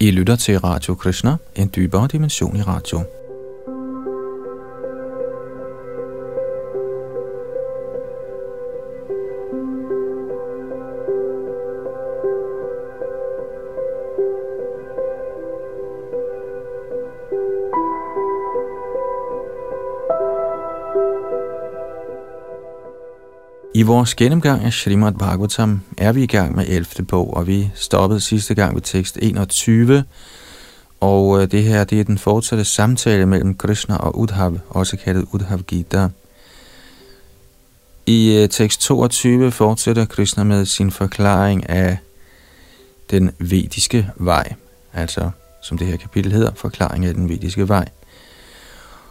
I lytter til Radio Krishna, en dybere dimension i radio. I vores gennemgang af Srimad Bhagavatam er vi i gang med 11. bog, og vi stoppede sidste gang ved tekst 21, og det her det er den fortsatte samtale mellem Krishna og Uddhav, også kaldet Uddhav Gita. I tekst 22 fortsætter Krishna med sin forklaring af den vediske vej, altså som det her kapitel hedder, forklaring af den vediske vej.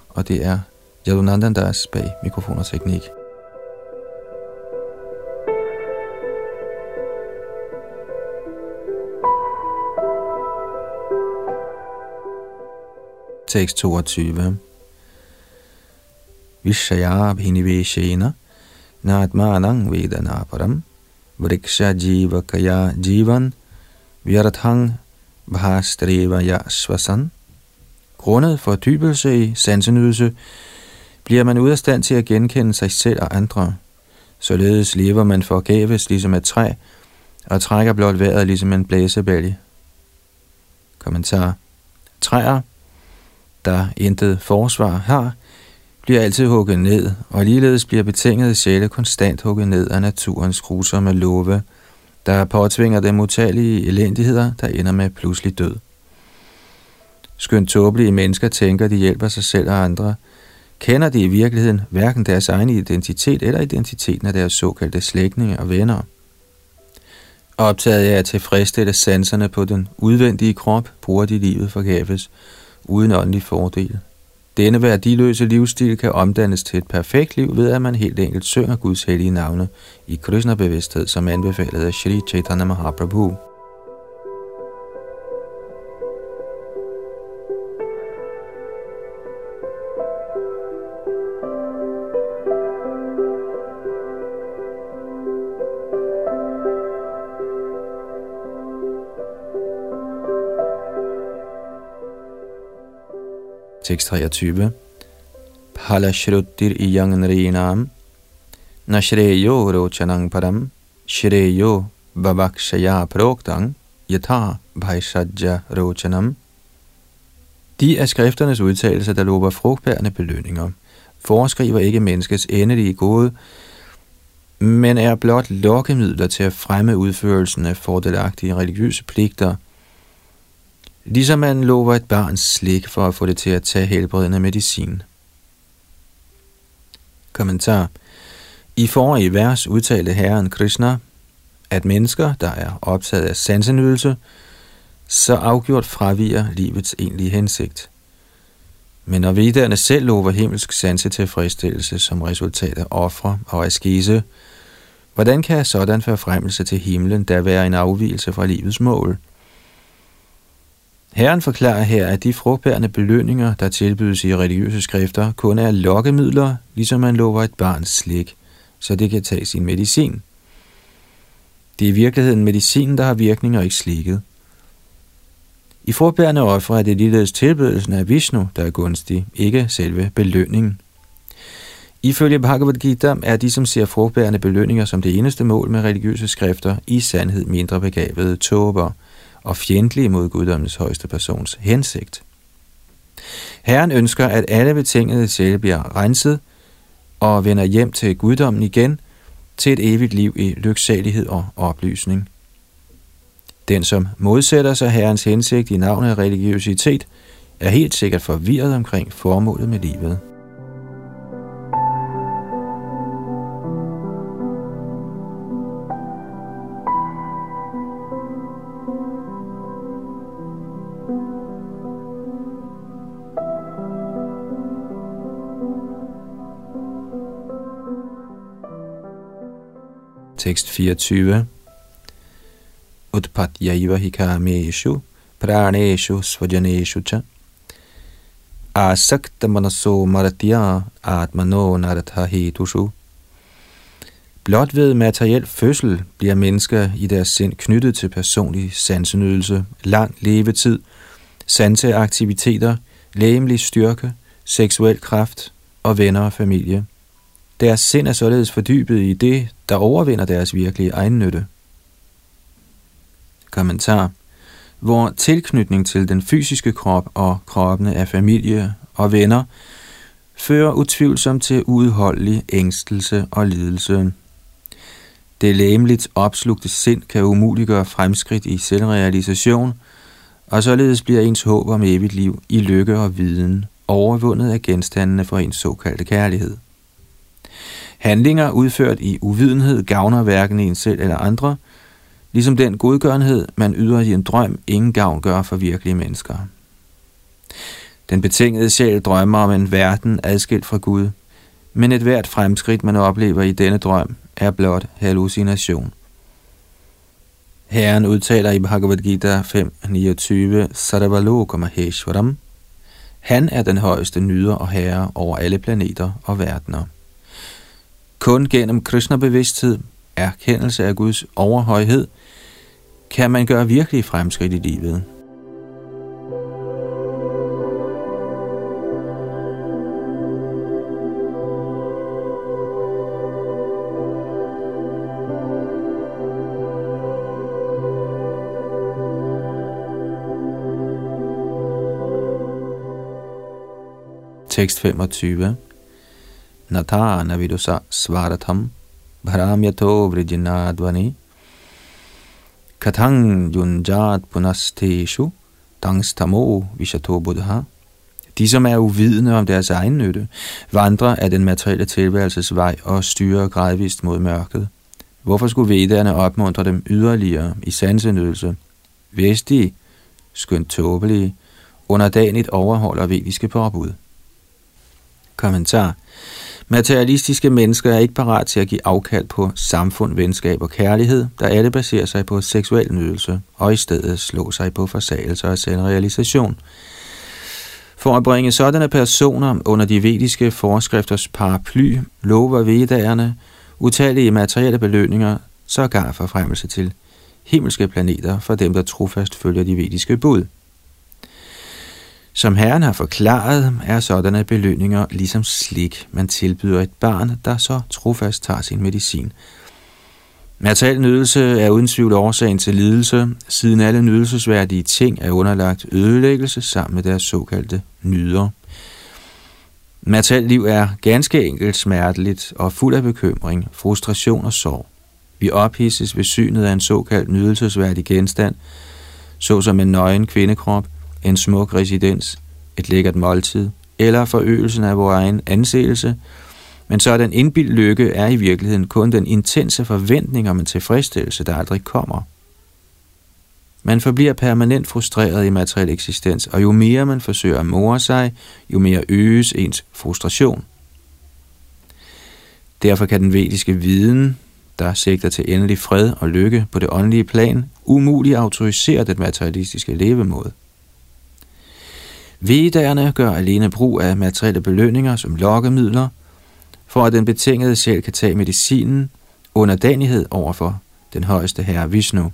Og det er Yadunandan Das bag mikrofon og teknik. Tekst 22. Vishayabhiniveshena natmanang vedanaparam vriksha jivakaya jivan vyarthang bhastrevaya svasan. Grundet for dybelse i sansenydelse bliver man ude af stand til at genkende sig selv og andre. Således lever man forgæves ligesom et træ og trækker blot vejret ligesom en blæsebælge. Kommentar. Træer, der intet forsvar har, bliver altid hugget ned, og ligeledes bliver betingede sjæle konstant hugget ned af naturens kruser med love, der påtvinger dem utallige elendigheder, der ender med pludselig død. Skønt tåbelige mennesker tænker, de hjælper sig selv og andre, kender de i virkeligheden hverken deres egen identitet eller identiteten af deres såkaldte slægtninge og venner. Optaget af at tilfredsstille sanserne på den udvendige krop, bruger de livet forgæves, uden åndelig fordel. Denne værdiløse livsstil kan omdannes til et perfekt liv, ved at man helt enkelt synger Guds hellige navne i Krishna-bevidsthed, som anbefalet af Shri Chaitanya Mahaprabhu. Tekst 23. Palashrutir iyang rinam nashreyo rochanang param shreyo babakshaya proktang yatha bhaisajja rochanam. De er skrifternes udtalelser, der lover frugtbærende belønninger, foreskriver ikke menneskets endelige gode, men er blot lokkemidler til at fremme udførelsen af fordelagtige religiøse pligter, ligesom man lover et barns slik for at få det til at tage helbredende medicin. Kommentar. I forrige vers udtalte Herren Krishna, at mennesker, der er optaget af sansenydelse, så afgjort fraviger livets egentlige hensigt. Men når vedderne selv lover himmelsk sansetilfredsstillelse som resultat af ofre og askese, hvordan kan sådan forfremmelse til himlen da være en afvigelse fra livets mål? Herren forklarer her, at de frugtbærende belønninger, der tilbydes i religiøse skrifter, kun er lokkemidler, ligesom man lover et barns slik, så det kan tage sin medicin. Det er i virkeligheden medicinen, der har virkning og ikke slikket. I frugtbærende ofre er det ligeledes tilbydelsen af Vishnu, der er gunstig, ikke selve belønningen. Ifølge Bhagavad Gita er de, som ser frugtbærende belønninger som det eneste mål med religiøse skrifter, i sandhed mindre begavede tåber og fjendtlige mod guddommens højeste persons hensigt. Herren ønsker, at alle betingede sjæle bliver renset og vender hjem til guddommen igen til et evigt liv i lyksalighed og oplysning. Den, som modsætter sig herrens hensigt i navnet af religiøsitet, er helt sikkert forvirret omkring formålet med livet. Tekst 24. Utpatyaiva hikameeshu praneshu svajaneshu cha asakta manaso maratya atmano naratha hetushu Blot ved materiel fødsel bliver mennesker i deres sind knyttet til personlig sansenydelse, lang levetid, sanseaktiviteter, lægemlig styrke, seksuel kraft og venner og familie. Deres sind er således fordybet i det, der overvinder deres virkelige egennytte. Kommentar. Hvor tilknytning til den fysiske krop og kroppene af familie og venner fører utvivlsomt til uudholdelig ængstelse og lidelse. Det lægemligt opslugte sind kan umuliggøre fremskridt i selvrealisation, og således bliver ens håb om evigt liv i lykke og viden overvundet af genstandene for ens såkaldte kærlighed. Handlinger udført i uvidenhed gavner hverken en selv eller andre, ligesom den godgørenhed, man yder i en drøm, ingen gavn gør for virkelige mennesker. Den betingede sjæl drømmer om en verden adskilt fra Gud, men et hvert fremskridt, man oplever i denne drøm, er blot hallucination. Herren udtaler i Bhagavad Gita 5.29 Sarvaloka Maheshwaram. Han er den højeste nyder og herre over alle planeter og verdener. Kun gennem Krishna-bevidsthed, erkendelse af Guds overhøjhed, kan man gøre virkelige fremskridt i livet. Tekst 25. Natha navidusa svaratham bharamyato vrijinadvani kathang junjat punasteshu tangstamo vishato buddha. De, som er uvidende om deres egen nytte, vandrer af den materielle tilværelses vej og styrer gradvist mod mørket. Hvorfor skulle vedderne opmuntre dem yderligere i sansenydelse? Vestige, skønt tåbelige, underdanigt overholder vediske påbud. Kommentar. Materialistiske mennesker er ikke parat til at give afkald på samfund, venskab og kærlighed, der alle baserer sig på seksuel nydelse, og i stedet slår sig på forsagelser og selvrealisation. For at bringe sådanne personer under de vediske forskrifters paraply, lover vedderne utallige materielle belønninger, sågar forfremmelse til himmelske planeter for dem, der trofast følger de vediske bud. Som Herren har forklaret, er sådanne belønninger ligesom slik, man tilbyder et barn, der så trofast tager sin medicin. Materiel nydelse er uden tvivl årsagen til lidelse, siden alle nydelsesværdige ting er underlagt ødelæggelse sammen med deres såkaldte nyder. Materiel liv er ganske enkelt smerteligt og fuld af bekymring, frustration og sorg. Vi ophidses ved synet af en såkaldt nydelsesværdig genstand, såsom en nøgen kvindekrop, en smuk residens, et lækkert måltid eller forøgelsen af vores egen anseelse, men så den indbildt lykke er i virkeligheden kun den intense forventning om en tilfredsstillelse, der aldrig kommer. Man forbliver permanent frustreret i materiel eksistens, og jo mere man forsøger at more sig, jo mere øges ens frustration. Derfor kan den vediske viden, der sigter til endelig fred og lykke på det åndelige plan, umuligt autorisere den materialistiske levemåde. Vedderne gør alene brug af materielle belønninger som lokkemidler, for at den betingede sjæl kan tage medicinen underdanighed overfor den højeste herre Vishnu,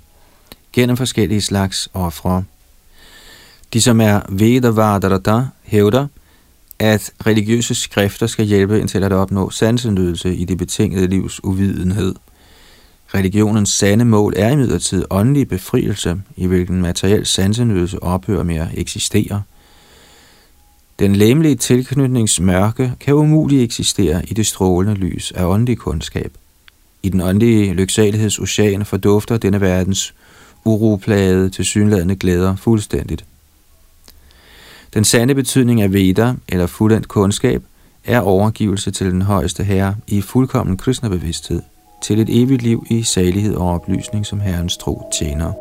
gennem forskellige slags ofre. De, som er Vedavadarata, hævder, at religiøse skrifter skal hjælpe en til at opnå sansenydelse i det betingede livs uvidenhed. Religionens sande mål er imidlertid åndelig befrielse, i hvilken materiel sansenydelse ophører med at eksistere. Den læmelige tilknytningsmørke kan umuligt eksistere i det strålende lys af åndelig kundskab. I den åndelige lyksalighedsocean fordufter denne verdens uroplagede tilsyneladende glæder fuldstændigt. Den sande betydning af Veda, eller fuldendt kundskab, er overgivelse til den højeste herre i fuldkommen Krishna-bevidsthed, til et evigt liv i salighed og oplysning, som herrens tro tjener.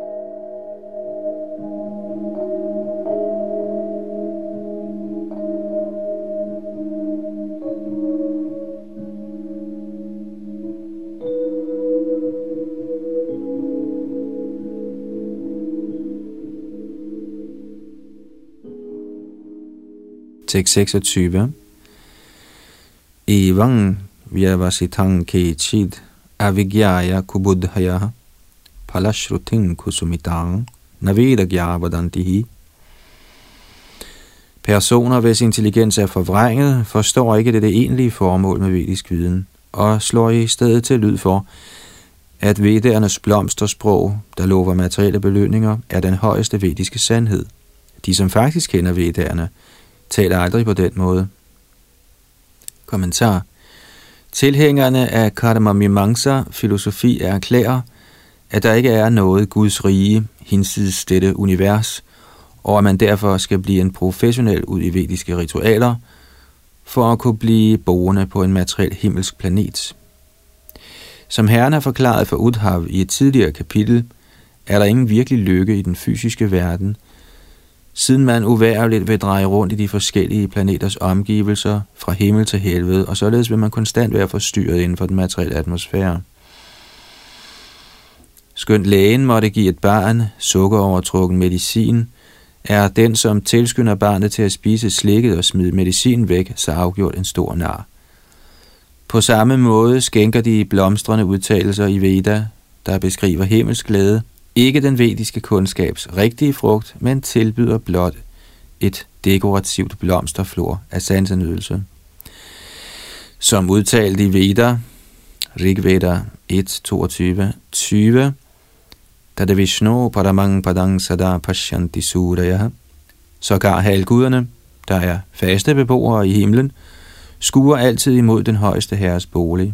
Tekst 26. Evang vyavasitang kechid avigyaya kubudhaya palashrutin kusumitang navedagya vadantihi. Personer, hvis intelligens er forvrænget, forstår ikke det egentlige formål med vedisk viden, og slår i stedet til lyd for, at vedernes blomstersprog, der lover materielle belønninger, er den højeste vediske sandhed. De, som faktisk kender vederne, taler aldrig på den måde. Kommentar. Tilhængerne af Karma Mimamsa filosofi erklærer, at der ikke er noget Guds rige hinsides dette univers, og at man derfor skal blive en professionel ud i vediske ritualer, for at kunne blive boende på en materiel himmelsk planet. Som Herren har forklaret for Udhav i et tidligere kapitel, er der ingen virkelig lykke i den fysiske verden, siden man uværligt vil dreje rundt i de forskellige planeters omgivelser fra himmel til helvede, og således vil man konstant være forstyrret inden for den materielle atmosfære. Skønt lægen måtte give et barn sukkerovertrukken medicin, er den, som tilskynder barnet til at spise slikket og smide medicin væk, så afgjort en stor nar. På samme måde skænker de blomstrende udtalelser i Veda, der beskriver himmelsk glæde, ikke den vediske kundskabs rigtige frugt, men tilbyder blot et dekorativt blomsterflor af sansenydelse. Som udtalt i Veda, Rigveda 1.22.20, Tada Vishnu Paramang Padang Sada Pashyanti Suraya, sågar halvguderne, der er faste beboere i himlen, skuer altid imod den højeste herres bolig.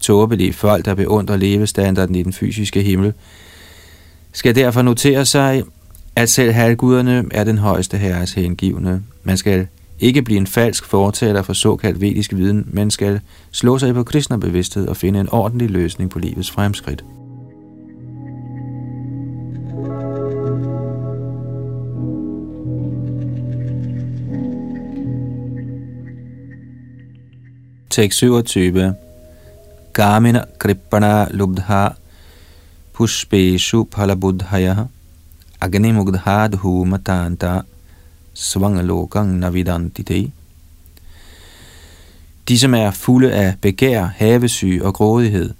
Tåbelige folk, der beundrer levestandarden i den fysiske himmel, skal derfor notere sig, at selv halvguderne er den højeste herres hengivne. Man skal ikke blive en falsk fortaler for såkaldt vedisk viden, men skal slå sig på kristnebevidsthed og finde en ordentlig løsning på livets fremskridt. Tekst 27. Kamina krippana lubdha pushpeshu phalabuddhaya agnimugdha dhumatanta svangalokang navidantite. De, som er fulde af begær, havesyge og grådighed,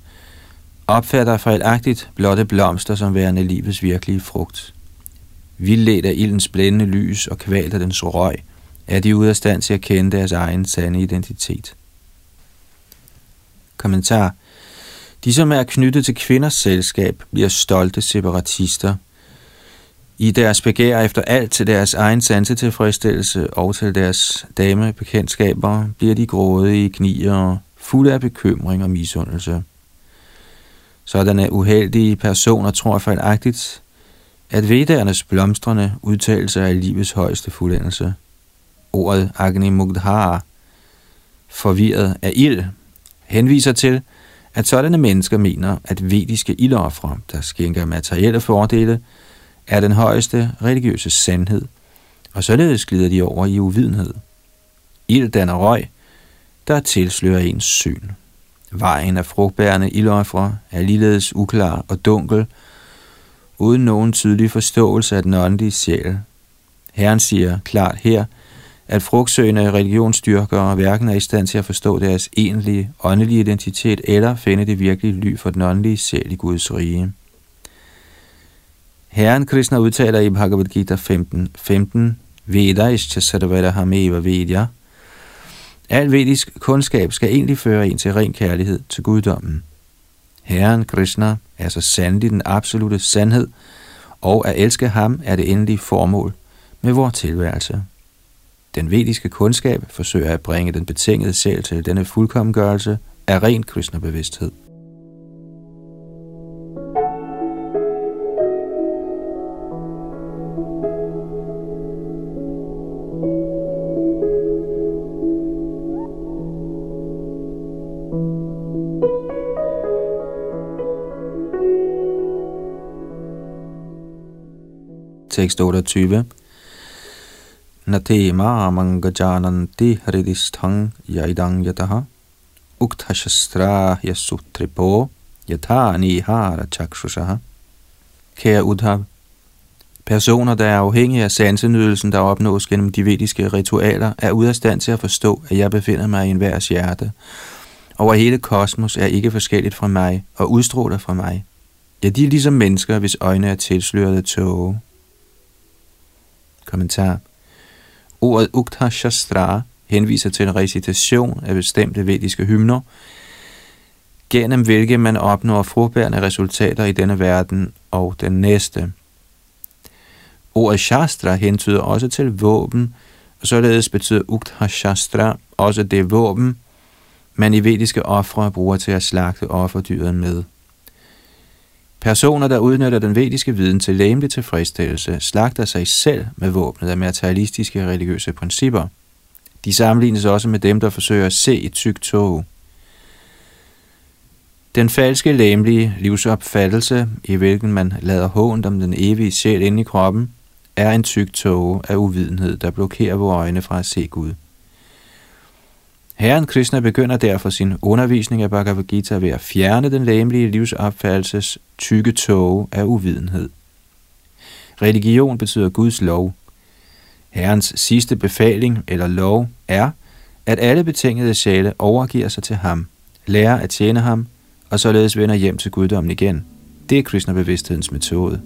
opfatter fejlagtigt blotte blomster som værende livets virkelige frugt. Vildledt af ildens blændende lys og kvalt af dens røg, er de ude af stand til at kende deres egen sande identitet. Kommentar. De, som er knyttet til kvinders selskab, bliver stolte separatister. I deres begær efter alt til deres egen sansetilfredsstillelse og til deres damebekendtskaber, bliver de grådige, gnier, fulde af bekymring og misundelse. Sådanne uheldige personer tror fejlagtigt, at vedernes blomstrende udtalelser er livets højeste fuldendelse. Ordet Agni Mugdha, forvirret af ild, henviser til, at sådanne mennesker mener, at vediske ildoffre, der skænker materielle fordele, er den højeste religiøse sandhed, og således glider de over i uvidenhed. Ild danner røg, der tilslører ens syn. Vejen af frugtbærende ildoffre er ligeledes uklar og dunkel, uden nogen tydelig forståelse af den åndelige sjæl. Herren siger klart her, at frugtsøgende religionsdyrkere hverken er i stand til at forstå deres egentlige åndelige identitet eller finde det virkelige ly for den åndelige sjæl i Guds rige. Herren Krishna udtaler i Bhagavad Gita 15:15 Vedaischa sarvaraham eva vedya. Al vedisk kundskab skal egentlig føre en til ren kærlighed til guddommen. Herren Krishna er så sandelig den absolute sandhed, og at elske ham er det endelige formål med vor tilværelse. Den vediske kundskab forsøger at bringe den betingede sjæl til denne fuldkommengørelse af ren Krishna-bevidsthed. Tekst 28. Natema mangajananti hridisthang yaidang yataha uktashastra yasutripo yatha nihara chakshushaha. Kære Udhav, personer, der er afhængige af sansenydelsen, der opnås gennem de vediske ritualer, er ude af stand til at forstå, at jeg befinder mig i enhvers hjerte, over hele kosmos er ikke forskelligt fra mig og udstråler fra mig. Ja, de er ligesom mennesker, hvis øjne er tilsløret af tåge. Kommentar. Ordet Ukta Shastra henviser til en recitation af bestemte vediske hymner, gennem hvilke man opnår frugtbærende resultater i denne verden og den næste. Ordet Shastra hentyder også til våben, og således betyder Ukta Shastra også det våben, man i vediske ofre bruger til at slagte offerdyret med. Personer, der udnytter den vediske viden til legemlig tilfredsstillelse, slagter sig selv med våbnet af materialistiske religiøse principper. De sammenlignes også med dem, der forsøger at se i tykt tåge. Den falske legemlige livsopfattelse, i hvilken man lader hånt om den evige sjæl inde i kroppen, er en tykt tåge af uvidenhed, der blokerer vores øjne fra at se Gud. Herren Krishna begynder derfor sin undervisning af Bhagavad Gita ved at fjerne den legemlige livsopfattelses tykke tåge af uvidenhed. Religion betyder Guds lov. Herrens sidste befaling eller lov er, at alle betingede sjæle overgiver sig til ham, lærer at tjene ham og således vender hjem til guddommen igen. Det er Krishna-bevidsthedens metode.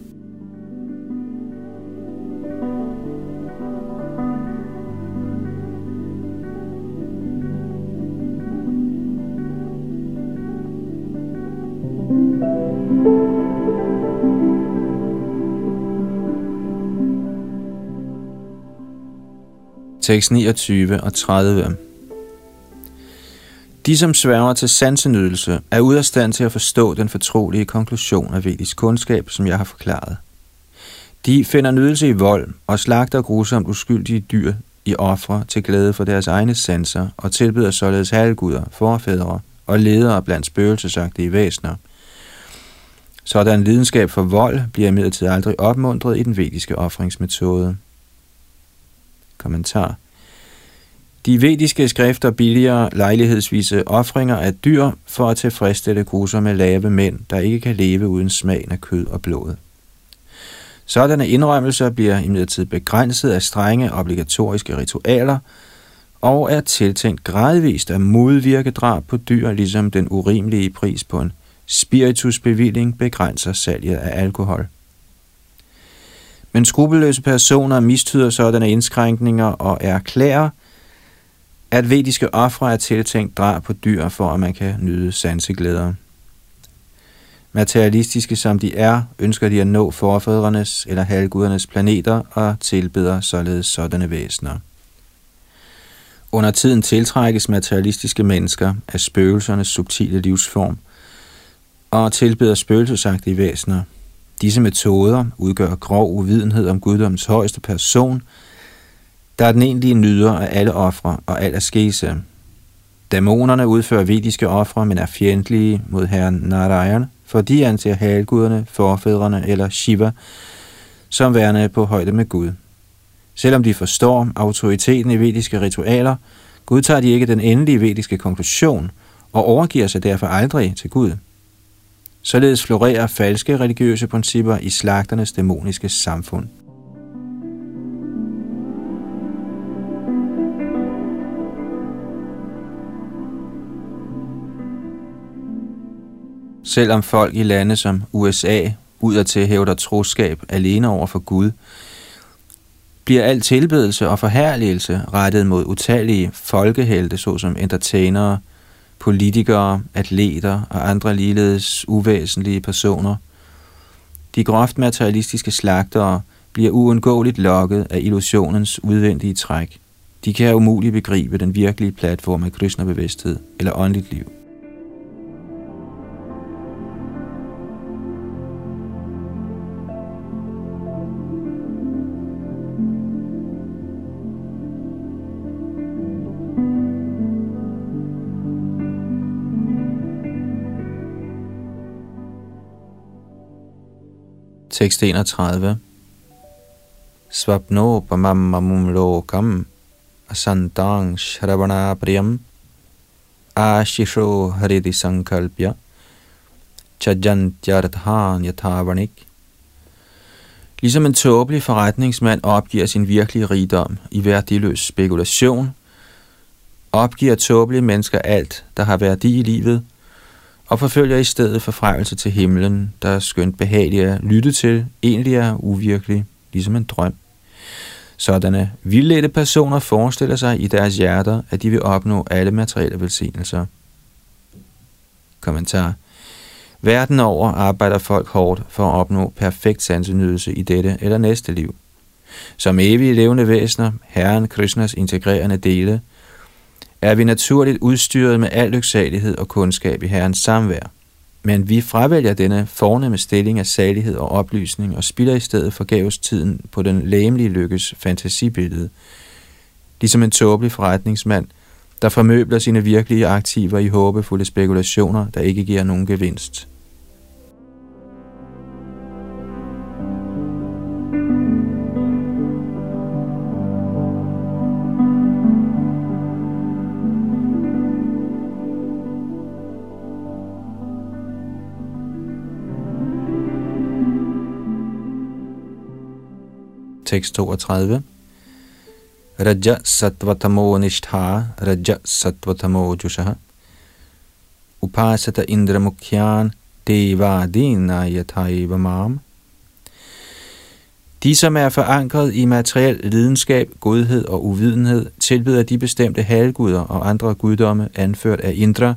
Tekst 29 og 30. De, som sværger til sansenydelse, er ude af stand til at forstå den fortrolige konklusion af vedisk kundskab, som jeg har forklaret. De finder nydelse i vold og slagter grusomt uskyldige dyr i ofre til glæde for deres egne sanser og tilbyder således halvguder, forfædre og ledere blandt spøgelsesagtige væsener. Sådan lidenskab for vold bliver imidlertid aldrig opmuntret i den vediske ofringsmetode. Kommentar. De vediske skrifter billiger lejlighedsvise ofringer af dyr for at tilfredsstille grusomme lave mænd, der ikke kan leve uden smagen af kød og blod. Sådanne indrømmelser bliver imidlertid begrænset af strenge obligatoriske ritualer og er tiltænkt gradvist at modvirke drab på dyr, ligesom den urimelige pris på en spiritusbevilling begrænser salget af alkohol. Men skrupelløse personer mistyder sådanne indskrænkninger og erklærer, at vediske ofre er tiltænkt drab på dyr, for at man kan nyde sanseglæder. Materialistiske som de er, ønsker de at nå forfædrenes eller halvgudernes planeter og tilbeder således sådanne væsener. Under tiden tiltrækkes materialistiske mennesker af spøgelsernes subtile livsform og tilbeder spøgelsesagtige væsener. Disse metoder udgør grov uvidenhed om guddommens højeste person, der er den egentlige nyder af alle ofre og al askese. Dæmonerne udfører vediske ofre, men er fjendtlige mod herren Narayan, for de anser halvguderne, forfædrene eller Shiva som værende på højde med Gud. Selvom de forstår autoriteten i vediske ritualer, godtager de ikke den endelige vediske konklusion og overgiver sig derfor aldrig til Gud. Således florerer falske religiøse principper i slagternes dæmoniske samfund. Selvom folk i lande som USA udadtil hævder troskab alene over for Gud, bliver al tilbedelse og forherligelse rettet mod utallige folkehelte, såsom entertainere, politikere, atleter og andre ligeledes uvæsentlige personer. De groft materialistiske slagtere bliver uundgåeligt lokket af illusionens udvendige træk. De kan umuligt begribe den virkelige platform af Krishna-bevidsthed eller åndeligt liv. Tekst 31. Svapno pamamamum lokam asantang shravana priyam ashisho haridi sankalpya chajantyarthan yathavanik. Ligesom en tåbelig forretningsmand opgiver sin virkelige rigdom i værdiløs spekulation, opgiver tåbelige mennesker alt, der har værdi i livet, og forfølger i stedet forfremmelse til himlen, der er skønt behagelig at lytte til, egentlig er uvirkelig, ligesom en drøm. Sådanne vildledte personer forestiller sig i deres hjerter, at de vil opnå alle materielle velsignelser. Kommentar. Verden over arbejder folk hårdt for at opnå perfekt sansenydelse i dette eller næste liv. Som evige levende væsener, Herren Krishnas integrerende dele, er vi naturligt udstyret med al lyksalighed og kundskab i Herrens samvær. Men vi fravælger denne fornemme stilling af salighed og oplysning og spilder i stedet forgæves tiden på den læmelige lykkes fantasibillede, ligesom en tåbelig forretningsmand, der formøbler sine virkelige aktiver i håbefulde spekulationer, der ikke giver nogen gevinst. Tekst 32. Raja sattvatamo nishtha, raja sattvatamo jusha, upasata indra mukhyan, deva dina yathaiva mam. De, som er forankret i materiel lidenskab, godhed og uvidenhed, tilbeder de bestemte halvguder og andre guddomme anført af Indra,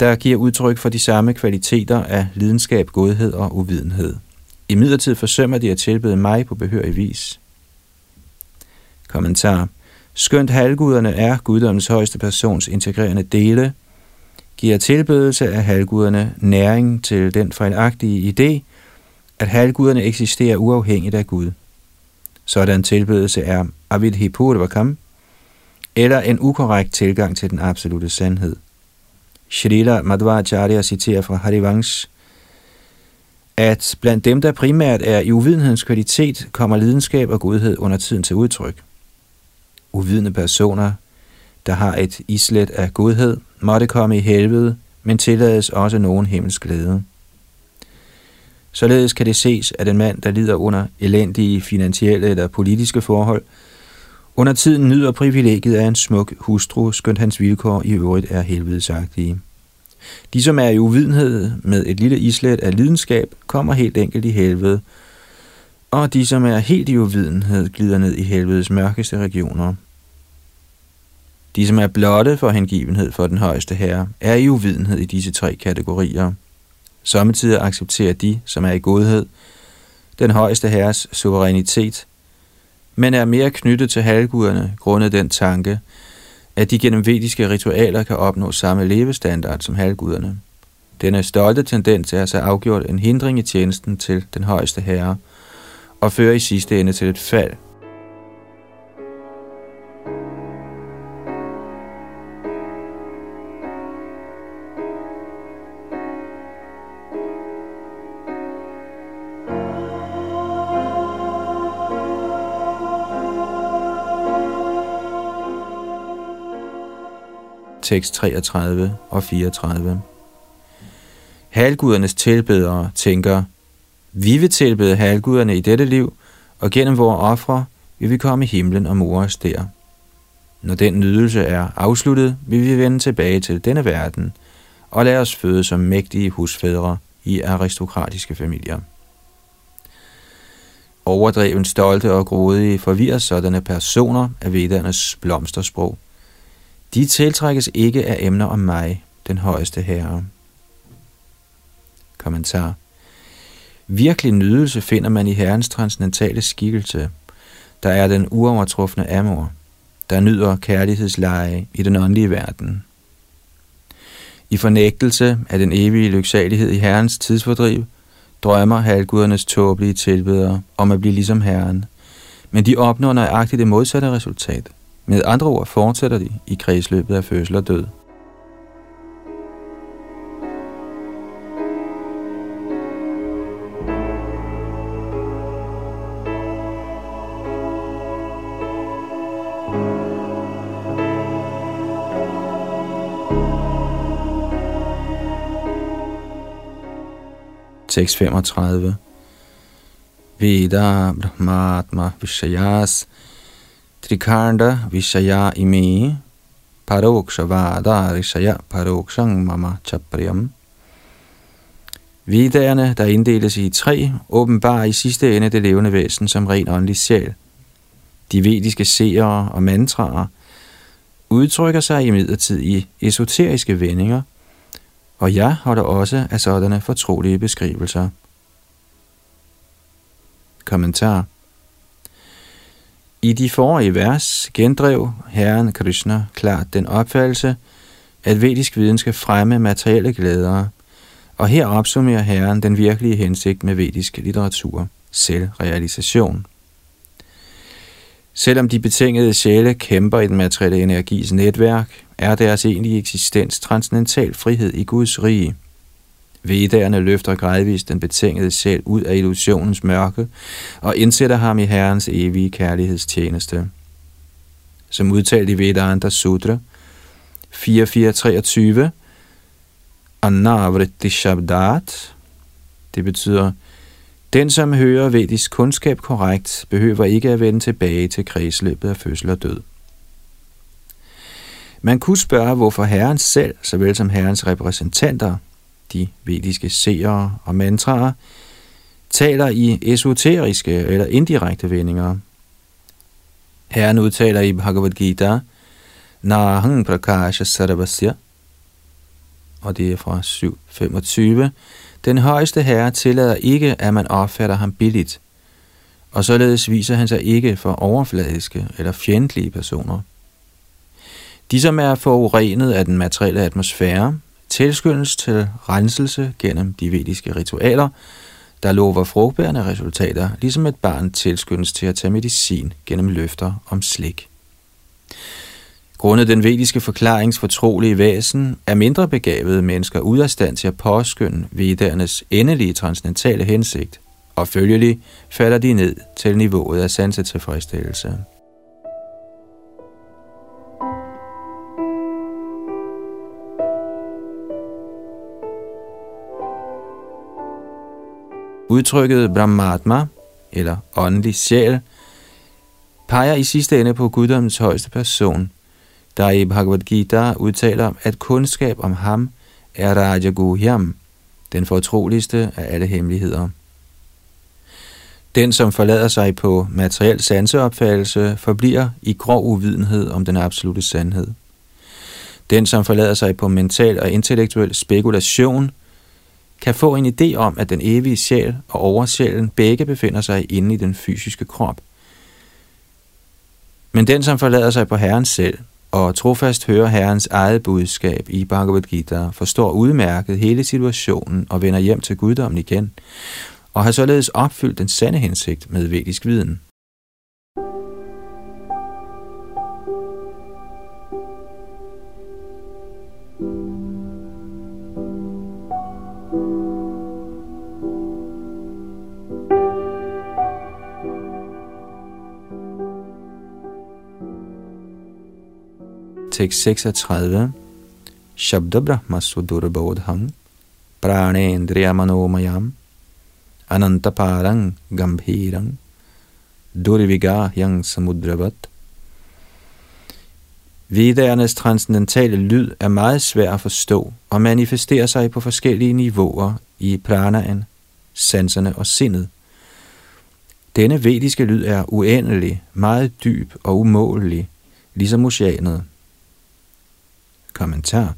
der giver udtryk for de samme kvaliteter af lidenskab, godhed og uvidenhed. Imidlertid forsømmer de at tilbede mig på behørig vis. Kommentar. Skønt halvguderne er guddommens højeste persons integrerende dele, giver tilbedelse af halvguderne næring til den fejlagtige idé, at halvguderne eksisterer uafhængigt af Gud. Sådan tilbedelse er avidhipurvakam, eller en ukorrekt tilgang til den absolute sandhed. Shrila Madhvacharya citerer fra Harivansh, at blandt dem, der primært er i uvidenhedens kvalitet, kommer lidenskab og godhed under tiden til udtryk. Uvidende personer, der har et islet af godhed, måtte komme i helvede, men tillades også nogen himmelsk glæde. Således kan det ses, at en mand, der lider under elendige finansielle eller politiske forhold, under tiden nyder privilegiet af en smuk hustru, skønt hans vilkår i øvrigt er helvedesagtige. De, som er i uvidenhed med et lille islet af lidenskab, kommer helt enkelt i helvede, og de, som er helt i uvidenhed, glider ned i helvedes mørkeste regioner. De, som er blotte for hengivenhed for den højeste herre, er i uvidenhed i disse tre kategorier. Sommetider accepterer de, som er i godhed, den højeste herres suverænitet, men er mere knyttet til halvguderne grundet den tanke, at de gennem vediske ritualer kan opnå samme levestandard som halvguderne. Denne stolte tendens er så afgjort en hindring i tjenesten til den højeste herre, og fører i sidste ende til et fald. Tekst 33 og 34. Halvgudernes tilbedere tænker, vi vil tilbede halvguderne i dette liv, og gennem vores ofre vil vi komme i himlen og more os der. Når den nydelse er afsluttet, vil vi vende tilbage til denne verden, og lade os føde som mægtige husfædre i aristokratiske familier. Overdreven stolte og grådige forvirrer sådanne personer af vedernes blomstersprog. De tiltrækkes ikke af emner om mig, den højeste herre. Kommentar. Virkelig nydelse finder man i Herrens transcendentale skikkelse, der er den uovertrufne amor, der nyder kærlighedsleje i den åndelige verden. I fornægtelse af den evige lyksalighed i Herrens tidsfordriv, drømmer halvgudernes tåbelige tilbedere om at blive ligesom Herren, men de opnår nøjagtigt det modsatte resultat. Med andre ord fortsætter de i kredsløbet af fødsel og død. Tekst 35. Veda Brahmatma Vishayas Trikanda Vishaya ime parokshavadarisaya paroksang mama chapriyam. Vedderne, der inddeles i tre, åbenbarer i sidste ende det levende væsen som ren åndelig sjæl. De vediske seere og mantraer udtrykker sig imidlertid i esoteriske vendinger, og jeg holder også af sådanne fortrolige beskrivelser. Kommentar. I de forrige vers gendrev Herren Krishna klart den opfattelse, at vedisk viden skal fremme materielle glæder, og her opsummerer Herren den virkelige hensigt med vedisk litteratur, selvrealisation. Selvom de betingede sjæle kæmper i den materielle energis netværk, er deres egentlige eksistens transcendental frihed i Guds rige. Vedderne løfter gradvist den betingede sjæl ud af illusionens mørke og indsætter ham i Herrens evige kærlighedstjeneste. Som udtalt i Vedanta Sutra 44.23 Anavritti Shabdat, det betyder: den, som hører vedisk kundskab korrekt, behøver ikke at vende tilbage til kredsløbet af fødsel og død. Man kunne spørge, hvorfor Herren selv, såvel som Herrens repræsentanter, de vediske seere og mantraer, taler i esoteriske eller indirekte vendinger. Herren udtaler i Bhagavad Gita, Nahang Prakasha Sarvasya, og det er fra 7.25, den højeste herre tillader ikke, at man opfatter ham billigt, og således viser han sig ikke for overfladiske eller fjendtlige personer. De, som er forurenet af den materielle atmosfære, tilskyndes til renselse gennem de vediske ritualer, der lover frugtbærende resultater, ligesom et barn tilskyndes til at tage medicin gennem løfter om slik. Grundet den vediske forklarings fortrolige væsen er mindre begavede mennesker ude af stand til at påskynde vedernes endelige transcendentale hensigt, og følgelig falder de ned til niveauet af sansetilfredsstillelse. Udtrykket Brahmatma, eller åndelig sjæl, peger i sidste ende på guddommens højeste person, der i Bhagavad Gita udtaler, at kundskab om ham er Rajaguhyam, den fortroligste af alle hemmeligheder. Den, som forlader sig på materiel sanseopfattelse, forbliver i grov uvidenhed om den absolute sandhed. Den, som forlader sig på mental og intellektuel spekulation, kan få en idé om, at den evige sjæl og oversjælen begge befinder sig inde i den fysiske krop. Men den, som forlader sig på Herren selv, og trofast hører Herrens eget budskab i Bhagavad Gita, forstår udmærket hele situationen og vender hjem til guddommen igen, og har således opfyldt den sande hensigt med vedisk viden. Tekst 36. Shabda Brahma Sudurabodham Pranendriya Manomayam Anantaparang Gambhirang Durvigahyang Samudravat. Vedaernes transcendentale lyd er meget svær at forstå og manifesterer sig på forskellige niveauer i pranaen, sanserne og sindet. Denne vediske lyd er uendelig, meget dyb og umålelig, ligesom oceanet. Kommentar.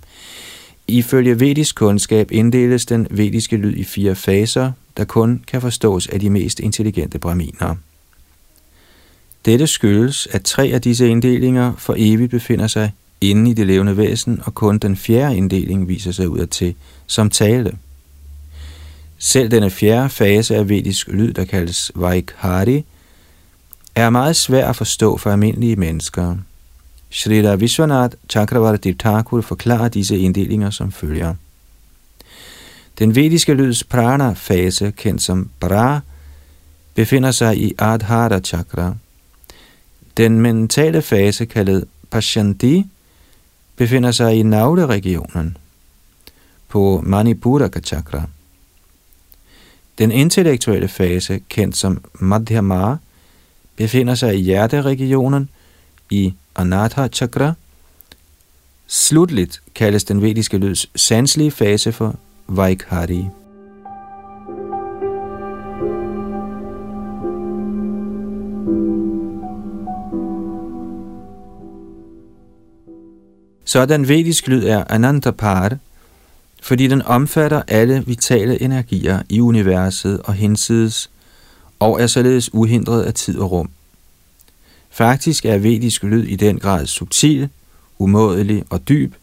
Ifølge vedisk kundskab inddeles den vediske lyd i 4 faser, der kun kan forstås af de mest intelligente brahminer. Dette skyldes, at 3 af disse inddelinger for evigt befinder sig inde i det levende væsen, og kun den 4. inddeling viser sig udadtil som tale. Selv denne 4. fase af vedisk lyd, der kaldes Vaikhari, er meget svær at forstå for almindelige mennesker. Shrila Vishwanath Chakravarti Thakur forklarer disse inddelinger som følger. Den vediske lyds prana-fase, kendt som Bra, befinder sig i Adhara Chakra. Den mentale fase, kaldet Pasyanti, befinder sig i Navle-regionen, på Manipuraka Chakra. Den intellektuelle fase, kendt som Madhyama, befinder sig i hjerteregionen, i Anatha Chakra, Slutligt kaldes den vediske lyds sanselige fase for Vaikari. Sådan vedisk lyd er Anantapara, fordi den omfatter alle vitale energier i universet og hinsides, og er således uhindret af tid og rum. Faktisk er vedisk lyd i den grad subtil, umådelig og dyb,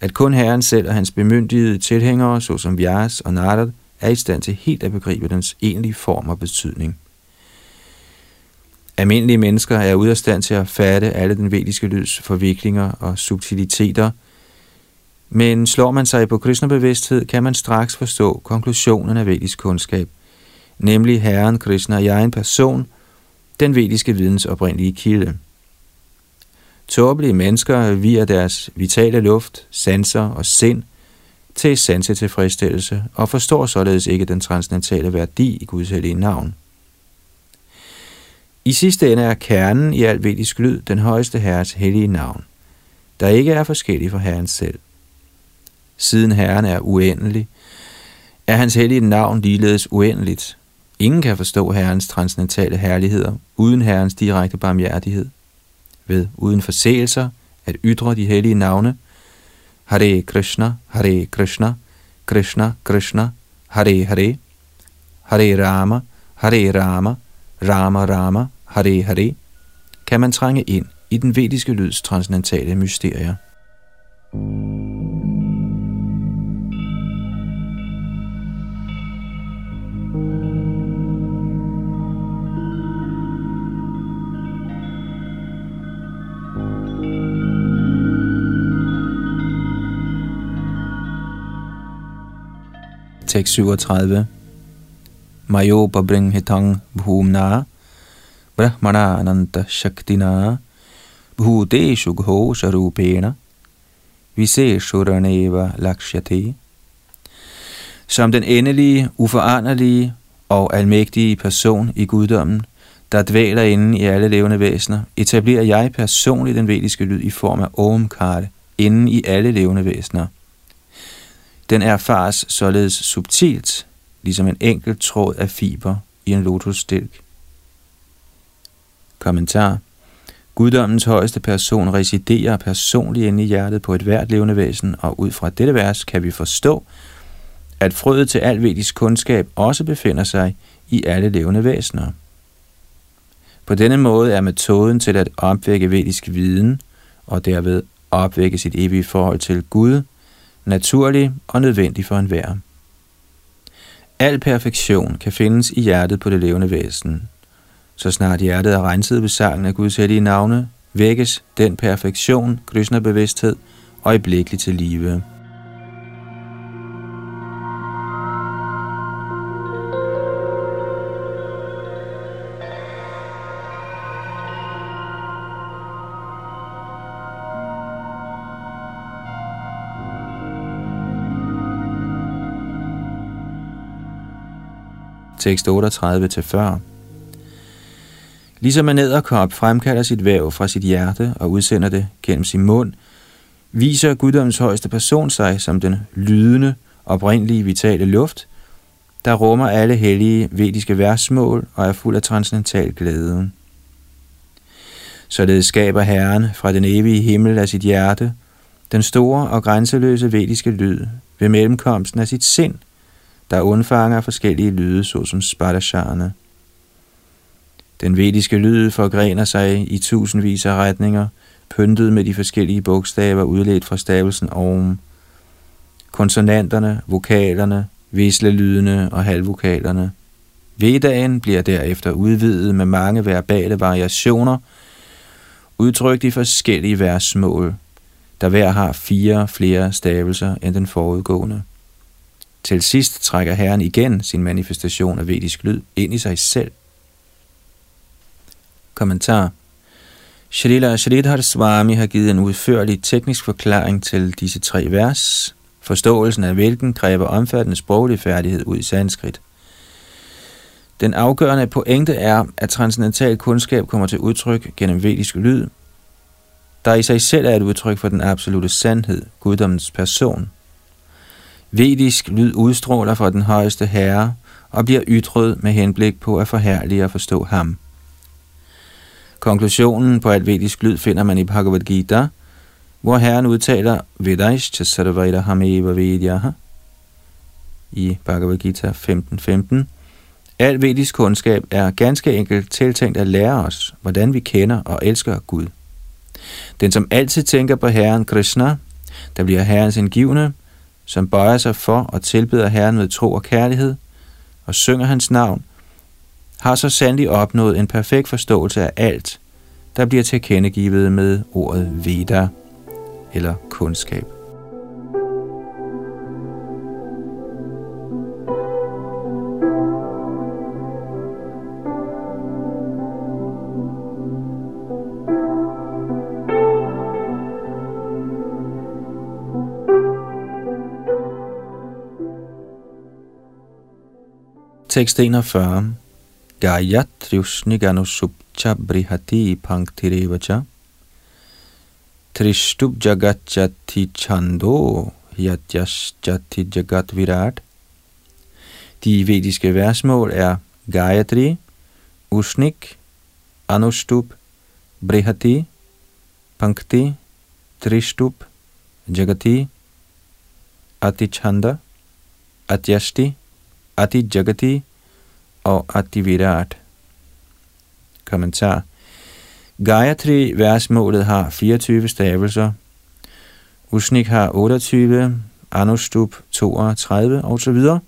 at kun Herren selv og hans bemyndigede tilhængere, såsom Vyas og Narad, er i stand til helt at begribe dens egentlige form og betydning. Almindelige mennesker er ude af stand til at fatte alle den vediske lyds forviklinger og subtiliteter, men slår man sig på Krishna-bevidsthed, kan man straks forstå konklusionen af vedisk kundskab, nemlig Herren Krishna, jeg er en person, den vediske videns oprindelige kilde. Tåbelige mennesker via deres vitale luft, sanser og sind til sansetilfredsstillelse og forstår således ikke den transcendentale værdi i Guds hellige navn. I sidste ende er kernen i al vedisk lyd den højeste herres hellige navn, der ikke er forskellig fra herren selv. Siden herren er uendelig, er hans hellige navn ligeledes uendeligt. Ingen kan forstå herrens transcendentale herligheder uden herrens direkte barmhjertighed. Ved uden forseelser at ytre de hellige navne, Hare Krishna, Hare Krishna, Krishna Krishna, Hare Hare, Hare Rama, Hare Rama, Rama Rama, Hare Hare, kan man trænge ind i den vediske lyds transcendentale mysterier. Tekst 37. Mayo babring hitang bhumna brahmana ananta shaktina bhuteshu gho sharupena viseshuraneva lakshyate. Som den endelige, uforanderlige og almægtige person i guddommen, der dvæler inde i alle levende væsener, etablerer jeg personligt den vediske lyd i form af Omkar inden i alle levende væsener. Den erfares således subtilt, ligesom en enkelt tråd af fiber i en lotusstilk. Kommentar. Guddommens højeste person residerer personligt inde i hjertet på et hvert levende væsen, og ud fra dette vers kan vi forstå, at frøet til al vedisk kundskab også befinder sig i alle levende væsener. På denne måde er metoden til at opvække vedisk viden, og derved opvække sit evige forhold til Gud, naturlig og nødvendig for enhver. Al perfektion kan findes i hjertet på det levende væsen. Så snart hjertet er renset ved sangen af Guds hellige navne, vækkes den perfektion, Krishna-bevidsthed, øjeblikkeligt til live. Tekst 38-40. Ligesom en edderkop fremkalder sit væv fra sit hjerte og udsender det gennem sin mund, viser guddommens højeste person sig som den lydende, oprindelige, vitale luft, der rummer alle hellige vediske versmål og er fuld af transcendental glæde. Således skaber Herren fra den evige himmel af sit hjerte den store og grænseløse vediske lyd ved mellemkomsten af sit sind, der undfanger forskellige lyde, såsom spadasharne. Den vediske lyd forgrener sig i tusindvis af retninger, pyntet med de forskellige bogstaver udledt fra stavelsen Om. Konsonanterne, vokalerne, vislelydene og halvvokalerne. Vedaen bliver derefter udvidet med mange verbale variationer, udtrykt i forskellige versmål, der hver har 4 flere stavelser end den forudgående. Til sidst trækker Herren igen sin manifestation af vedisk lyd ind i sig selv. Kommentar. Shrila Sridhar Swami har givet en udførlig teknisk forklaring til disse 3 vers, forståelsen af hvilken kræver omfattende sproglig færdighed ud i sanskrit. Den afgørende pointe er, at transcendental kundskab kommer til udtryk gennem vedisk lyd, der i sig selv er et udtryk for den absolute sandhed, guddommens person. Vedisk lyd udstråler fra den højeste herre og bliver ytret med henblik på at forherlige og forstå ham. Konklusionen på alt vedisk lyd finder man i Bhagavad Gita, hvor herren udtaler Vedaischa sarvaita hameva vedyaha i Bhagavad Gita 15.15. Al vedisk kundskab er ganske enkelt tiltænkt at lære os, hvordan vi kender og elsker Gud. Den, som altid tænker på herren Krishna, der bliver herrens indgivende, som bøjer sig for og tilbeder herren med tro og kærlighed, og synger hans navn, har så sandelig opnået en perfekt forståelse af alt, der bliver tilkendegivet med ordet Veda, eller kundskab. Tekst 41. Gayatriusniganusubcha brihati panktirevacha Trishtub jagatjati chando yatyasjati jagat virat. De vediske versmål er Gayatri, Usnik, Anustub, Brihati, Pankti, Trishtub, Jagati, Atichanda, Atyashti, Ati Jagati og Ati Virat. Kommentar. Gayatri versmålet har 24 stavelser, Usnik har 28, Anustub 32 og så videre,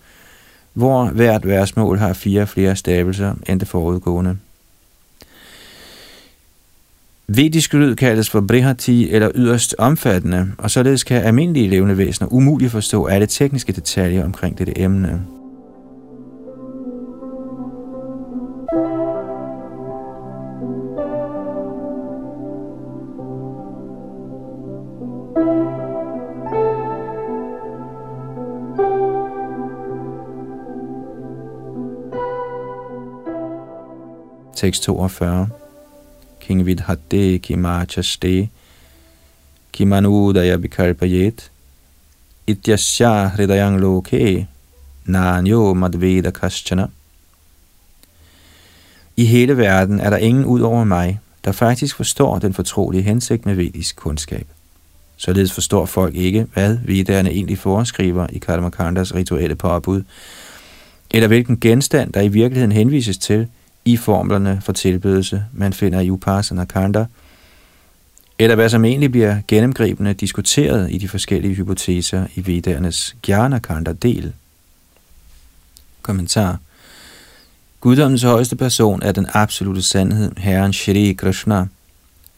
hvor hvert versmål har 4 flere stavelser end det forudgående. Vedisk lyd kaldes for brihati eller yderst omfattende, og således kan almindelige levende væsener umuligt forstå alle tekniske detaljer omkring dette emne. Tekst 42. King Vidhate Kimachaste Kimanudaya Bikalpayet Ityasya Hridayang Loke Nanyo Madveda Kaschana. I hele verden er der ingen ud over mig, der faktisk forstår den fortrolige hensigt med vedisk kundskab. Således forstår folk ikke, hvad vedderne egentlig foreskriver i Karmakandas rituelle påbud, eller hvilken genstand, der i virkeligheden henvises til i formlerne for tilbedelse, man finder i Upasana Kanda, eller hvad som egentlig bliver gennemgribende diskuteret i de forskellige hypoteser i Vedernes Jnana Kanda-del. Kommentar. Guddommens højeste person er den absolute sandhed, Herren Shri Krishna.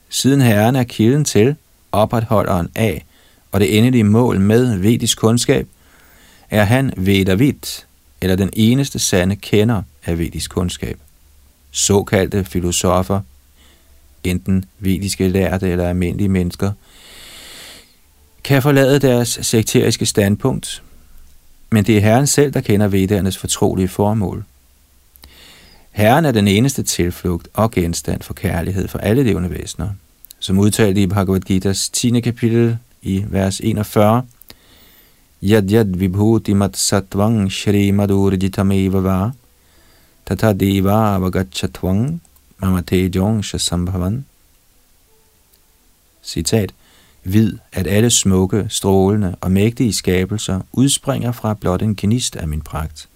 Siden Herren er kilden til, opretholderen af, og det endelige mål med vedisk kundskab, er han Vedavid, eller den eneste sande kender af vedisk kundskab. Såkaldte filosofer, enten vediske lærde eller almindelige mennesker, kan forlade deres sekteriske standpunkt, men det er Herren selv, der kender vedernes fortrolige formål. Herren er den eneste tilflugt og genstand for kærlighed for alle levende væsener. Som udtalt i Bhagavad Gitas 10. kapitel i vers 41, Yad yad vibhuti mat satvang shri madhurjitameva va Tata deva vagachatvang mamate jonsha sambhavan. Citat. Vid, at alle smukke, strålende og mægtige skabelser udspringer fra blot en gnist af min pragt.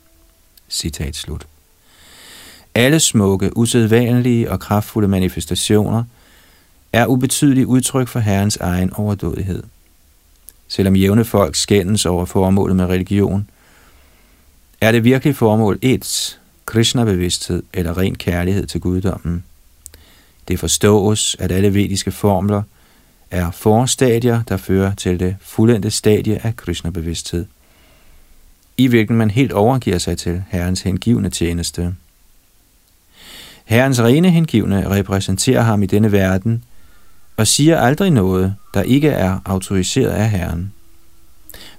Citat slut. Alle smukke, usædvanlige og kraftfulde manifestationer er ubetydelige udtryk for Herrens egen overdådighed. Selvom jævne folk skændes over formålet med religion, er det virkelig formål et, Krishna-bevidsthed eller ren kærlighed til guddommen. Det forstås, at alle vediske formler er forstadier, der fører til det fuldendte stadie af Krishna-bevidsthed, i hvilken man helt overgiver sig til Herrens hengivne tjeneste. Herrens rene hengivne repræsenterer ham i denne verden og siger aldrig noget, der ikke er autoriseret af Herren.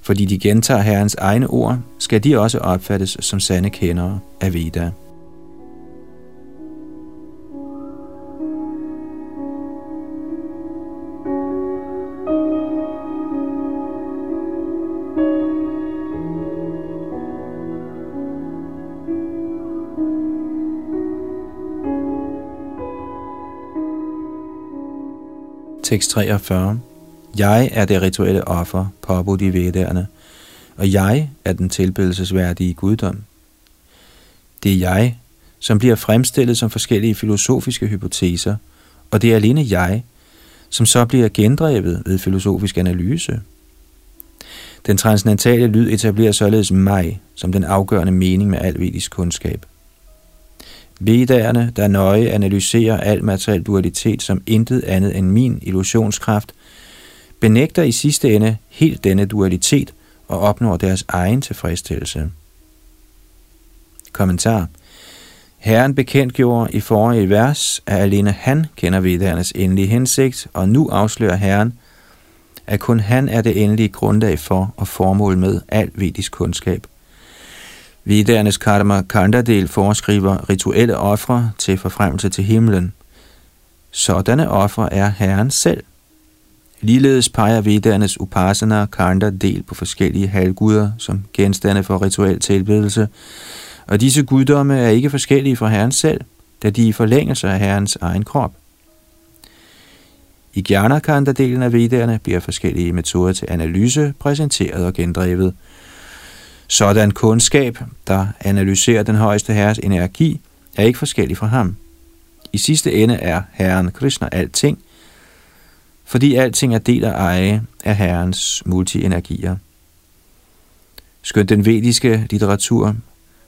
Fordi de gentager Herrens egne ord, skal de også opfattes som sande kendere af Veda. Tekst 43. Jeg er det rituelle offer, påbudt i vedderne, og jeg er den tilbedelsesværdige guddom. Det er jeg, som bliver fremstillet som forskellige filosofiske hypoteser, og det er alene jeg, som så bliver gendrevet ved filosofisk analyse. Den transcendentale lyd etablerer således mig som den afgørende mening med al vedisk kundskab. Vedderne, der nøje analyserer al materiel dualitet som intet andet end min illusionskraft, benægter i sidste ende helt denne dualitet og opnår deres egen tilfredsstillelse. Kommentar. Herren bekendtgjorde i forrige vers, at alene han kender veddernes endelige hensigt, og nu afslører Herren, at kun han er det endelige grundlag for og formål med al vedisk kundskab. Veddernes karma kanda-del foreskriver rituelle ofre til forfremmelse til himlen. Sådanne ofre er Herren selv. Ligeledes peger veddernes upasana kanda-del på forskellige halvguder som genstande for rituel tilbedelse, og disse guddomme er ikke forskellige fra Herren selv, da de er forlængelser af Herrens egen krop. I Gyanakanda-delen af vedderne bliver forskellige metoder til analyse præsenteret og gendrevet. Sådan kundskab, der analyserer den højeste herres energi, er ikke forskellig fra ham. I sidste ende er Herren Krishna alting, fordi alting er del og eje af Herrens multienergier. Skønt den vediske litteratur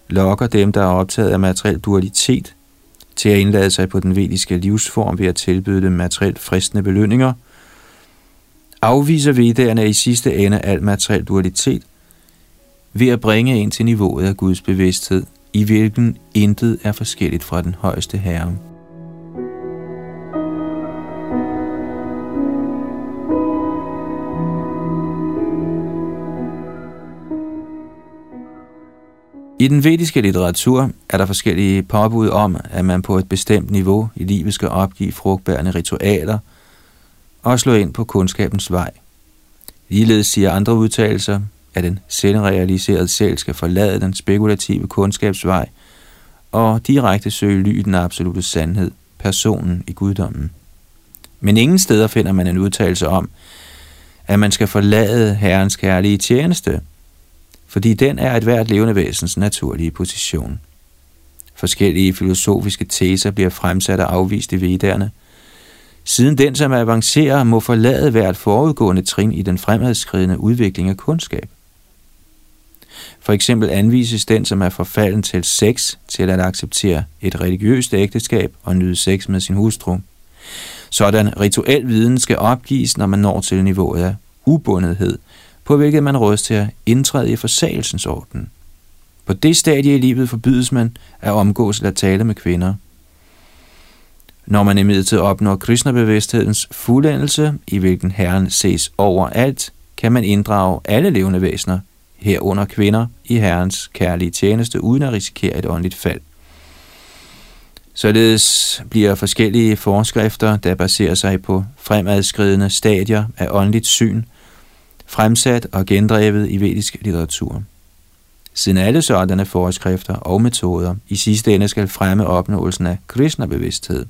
lokker dem, der er optaget af materiel dualitet, til at indlade sig på den vediske livsform ved at tilbyde dem materielt fristende belønninger, afviser vedderne i sidste ende al materiel dualitet ved at bringe ind til niveauet af Guds bevidsthed, i hvilken intet er forskelligt fra den højeste herre. I den vediske litteratur er der forskellige påbud om, at man på et bestemt niveau i livet skal opgive frugtbærende ritualer og slå ind på kundskabens vej. Ligeledes siger andre udtalelser, at den selvrealiserede sjæl skal forlade den spekulative kundskabsvej og direkte søge ly i den absolute sandhed, personen i guddommen. Men ingen steder finder man en udtalelse om, at man skal forlade Herrens kærlige tjeneste, fordi den er et hvert levende væsens naturlige position. Forskellige filosofiske teser bliver fremsat og afvist i vedderne. Siden den, som avancerer, må forlade hvert forudgående trin i den fremadskridende udvikling af kundskab. For eksempel anvises den, som er forfalden til sex, til at acceptere et religiøst ægteskab og nyde sex med sin hustru. Sådan rituel viden skal opgives, når man når til niveauet af ubundethed, på hvilket man rådes til at indtræde i forsagelsens orden. På det stadie i livet forbydes man at omgås eller tale med kvinder. Når man imidlertid opnår Krishna-bevidsthedens fuldendelse, i hvilken Herren ses overalt, kan man inddrage alle levende væsener, herunder kvinder, i Herrens kærlige tjeneste, uden at risikere et åndeligt fald. Således bliver forskellige forskrifter, der baserer sig på fremadskridende stadier af åndeligt syn, fremsat og gendrevet i vedisk litteratur. Siden alle sådanne forskrifter og metoder i sidste ende skal fremme opnåelsen af Krishna-bevidsthed,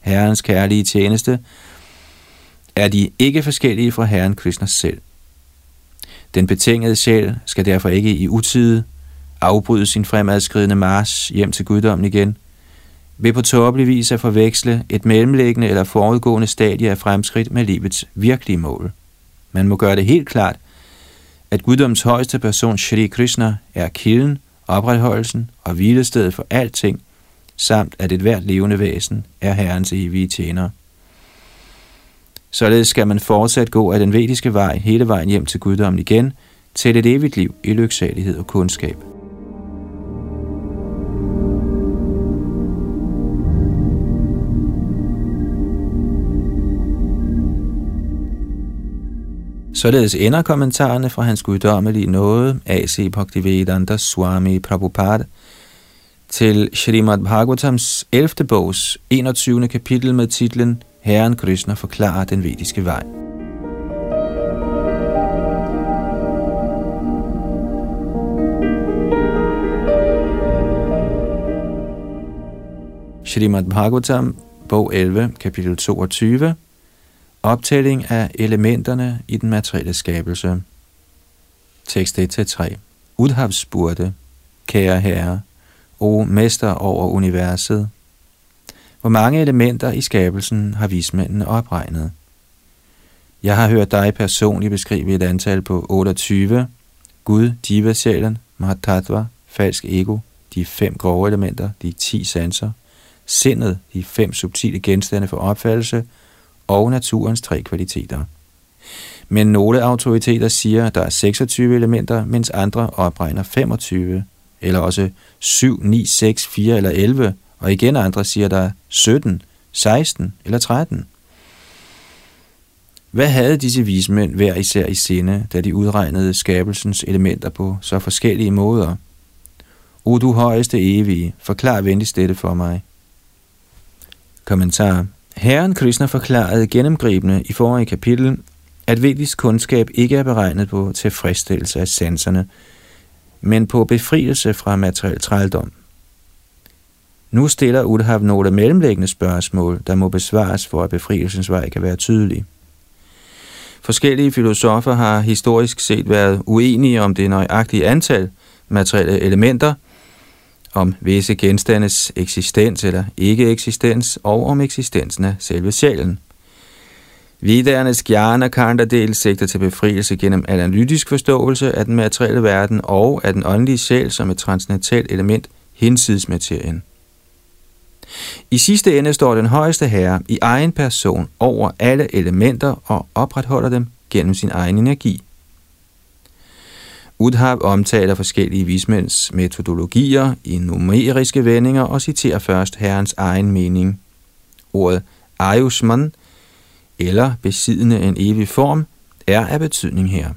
Herrens kærlige tjeneste, er de ikke forskellige fra Herren Krishna selv. Den betingede sjæl skal derfor ikke i utide afbryde sin fremadskridende march hjem til guddommen igen, ved på tåbelig vis at forveksle et mellemliggende eller forudgående stadie af fremskridt med livets virkelige mål. Man må gøre det helt klart, at guddoms højeste person, Shri Krishna, er kilden, opretholdelsen og hvilestedet for alting, samt at et hvert levende væsen er Herrens evige tjener. Således skal man fortsat gå af den vediske vej hele vejen hjem til guddommen igen, til et evigt liv i lyksalighed og kundskab. Således ender kommentarerne fra hans guddommelige nåde, A.C. Bhaktivedanta Swami Prabhupada, til Srimad Bhagavatams 11. bogs 21. kapitel med titlen Herren Krishna forklarer den vediske vej. Srimad Bhagavatam, bog 11, kapitel 22. Optælling af elementerne i den materielle skabelse. Tekst 1-3. Udhavs spurgte: Kære herre, o mester over universet, hvor mange elementer i skabelsen har vismændene opregnet? Jeg har hørt dig personligt beskrive et antal på 28. Gud, Jiva-sjælen, Mahatattva, falsk ego, de 5 grove elementer, de 10 sanser, sindet, de 5 subtile genstande for opfattelse og naturens 3 kvaliteter. Men nogle autoriteter siger, at der er 26 elementer, mens andre opregner 25, eller også 7, 9, 6, 4 eller 11, og igen andre siger, at der er 17, 16 eller 13. Hvad havde disse vismænd hver især i sinde, da de udregnede skabelsens elementer på så forskellige måder? O du højeste evige, forklar venligst dette for mig. Kommentar. Herren Krishna forklarede gennemgribende i forrige kapitel, at Vedisk kundskab ikke er beregnet på tilfredsstillelse af sanserne, men på befrielse fra materiel trældom. Nu stiller Uddhav nogle mellemlæggende spørgsmål, der må besvares for, at befrielsens vej kan være tydelig. Forskellige filosofer har historisk set været uenige om det nøjagtige antal materielle elementer, om visse genstandes eksistens eller ikke-eksistens, og om eksistensen af selve sjælen. Vedaernes jnana-kanda-del sigter til befrielse gennem analytisk forståelse af den materielle verden og af den åndelige sjæl som et transcendentalt element hinsides materien. I sidste ende står den højeste herre i egen person over alle elementer og opretholder dem gennem sin egen energi. Uddhav omtaler forskellige vismænds metodologier i numeriske vendinger og citerer først herrens egen mening. Ordet ayushman, eller besiddende en evig form, er af betydning her.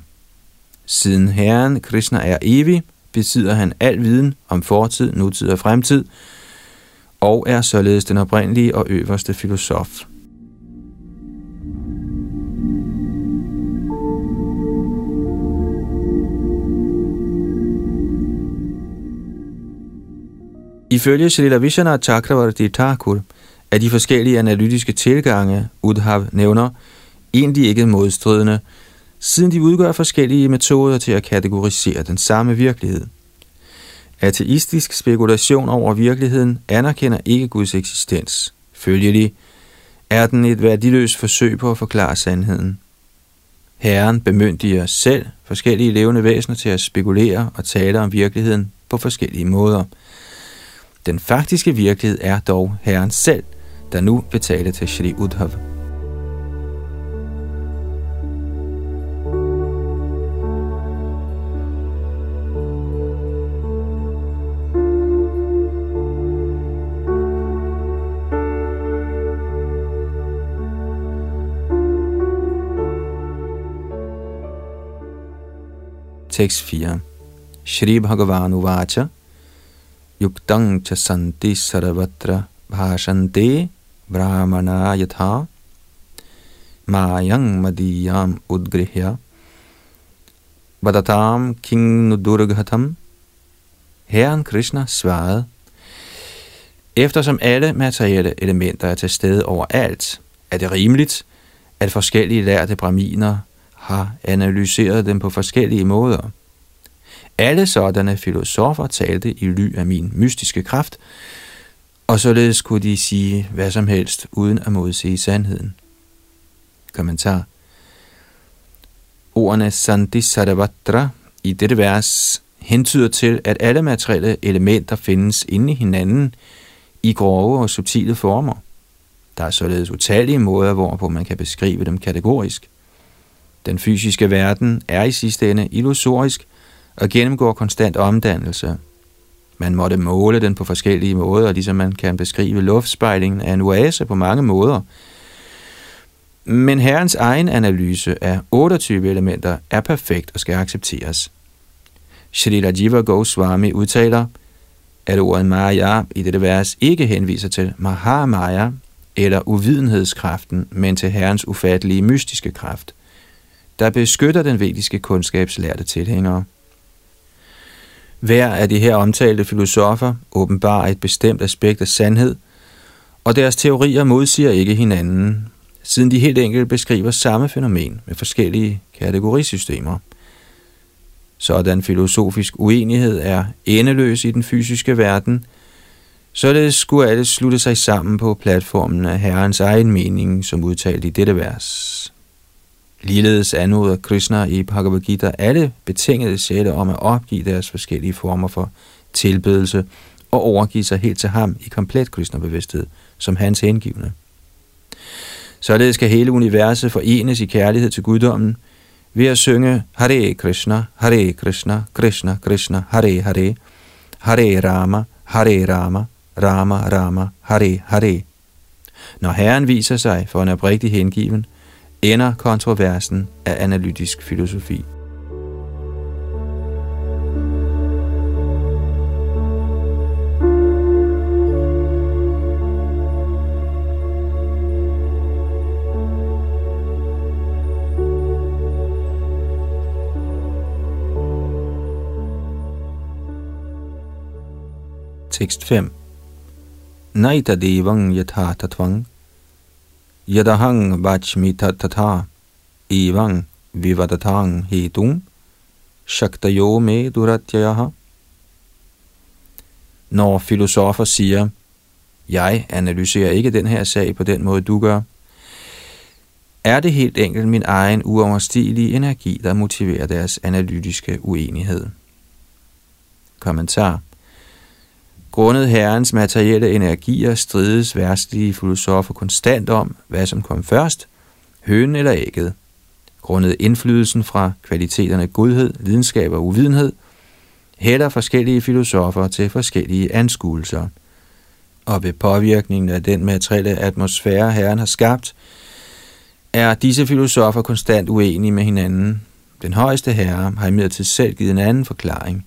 Siden herren Krishna er evig, besidder han al viden om fortid, nutid og fremtid, og er således den oprindelige og øverste filosof. Ifølge Srila Vishwanath Chakravarti Thakur er de forskellige analytiske tilgange, Uddhav nævner, egentlig ikke modstridende, siden de udgør forskellige metoder til at kategorisere den samme virkelighed. Ateistisk spekulation over virkeligheden anerkender ikke Guds eksistens. Følgelig er den et værdiløst forsøg på at forklare sandheden. Herren bemyndiger selv forskellige levende væsener til at spekulere og tale om virkeligheden på forskellige måder. Den faktiske virkelighed er dog Herren selv, der nu vil tale til Shri Uddhav. Tekst 4. Shri Bhagavan Uvacha Yuktang chasanti saravatra bhashante brahmana yatha mayang madiyam udgrihya vadatam king nudurghatam. Herren Krishna svarede: Eftersom alle materielle elementer er til stede overalt, er det rimeligt, at forskellige lærte brahminer har analyseret dem på forskellige måder. Alle sådanne filosofer talte i ly af min mystiske kraft, og således kunne de sige hvad som helst, uden at modsige sandheden. Kommentar. Ordene Sandhi Sarvatra i dette vers hentyder til, at alle materielle elementer findes inde i hinanden i grove og subtile former. Der er således utallige måder, hvorpå man kan beskrive dem kategorisk. Den fysiske verden er i sidste ende illusorisk, og gennemgår konstant omdannelse. Man måtte måle den på forskellige måder, ligesom man kan beskrive luftspejlingen af en oase på mange måder. Men herrens egen analyse af 28 elementer er perfekt og skal accepteres. Srila Jiva Goswami udtaler, at ordet Maya i dette vers ikke henviser til Mahamaya eller uvidenhedskraften, men til herrens ufattelige mystiske kraft, der beskytter den vediske kundskabslærte tilhængere. Hver af de her omtalte filosofer åbenbarer et bestemt aspekt af sandhed, og deres teorier modsiger ikke hinanden. siden de helt enkelt beskriver samme fænomen med forskellige kategorisystemer. Sådan filosofisk uenighed er endeløs i den fysiske verden, således skulle alle slutte sig sammen på platformen af Herrens egen mening, som udtalt i dette vers. Ligeledes anmoder Krishna i Bhagavad Gita alle betingede sjæle om at opgive deres forskellige former for tilbedelse og overgive sig helt til ham i komplet Krishna-bevidsthed, som hans hengivne. Således skal hele universet forenes i kærlighed til guddommen ved at synge Hare Krishna, Hare Krishna, Krishna Krishna, Hare Hare, Hare Rama, Hare Rama, Rama Rama, Hare Hare. Når Herren viser sig for en oprigtig hengiven, ender kontroversen af analytisk filosofi. Tekst 5. Naita devang yatha tatvang yadahang vachmi tattatha evang vivadatang hetum shaktayo me duratyaha. Når filosofer siger, jeg analyserer ikke den her sag på den måde, du gør, er det helt enkelt min egen uoverstigelige energi, der motiverer deres analytiske uenighed. Kommentar. Grundet Herrens materielle energier strides verdslige filosofer konstant om, hvad som kom først, hønen eller ægget. Grundet indflydelsen fra kvaliteterne godhed, lidenskab og uvidenhed, hælder forskellige filosofer til forskellige anskuelser. Og ved påvirkningen af den materielle atmosfære, Herren har skabt, er disse filosofer konstant uenige med hinanden. Den højeste Herre har imidlertid selv givet en anden forklaring,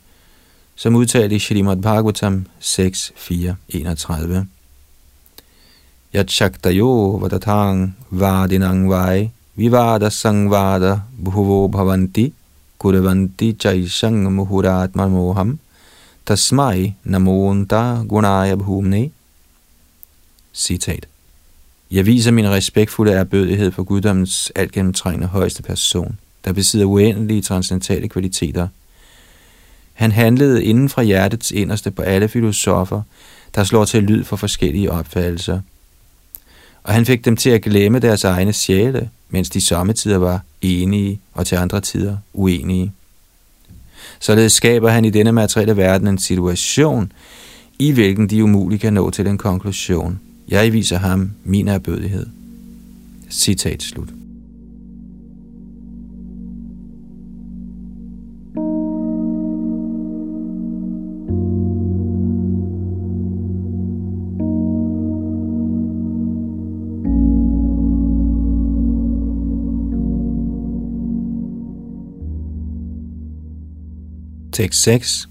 som udtalt i Srimad Bhagavatam 6.4.31. Yat shaktayo vadatang vadinang vai vivada sangvada bhuvo bhavanti kuravanti chaisang muhuratman moham tasmai namonta gunaya bhumne. Citat. Jeg viser min respektfulde erbødighed for guddommens altgennemtrængende højeste person, der besidder uendelige transcendentale kvaliteter. Han handlede inden fra hjertets inderste på alle filosofer, der slår til lyd for forskellige opfattelser. Og han fik dem til at glemme deres egne sjæle, mens de sommetider var enige og til andre tider uenige. Således skaber han i denne materielle verden en situation, i hvilken de umuligt kan nå til en konklusion. Jeg viser ham min erbødighed. Citat slut. Tekst 6.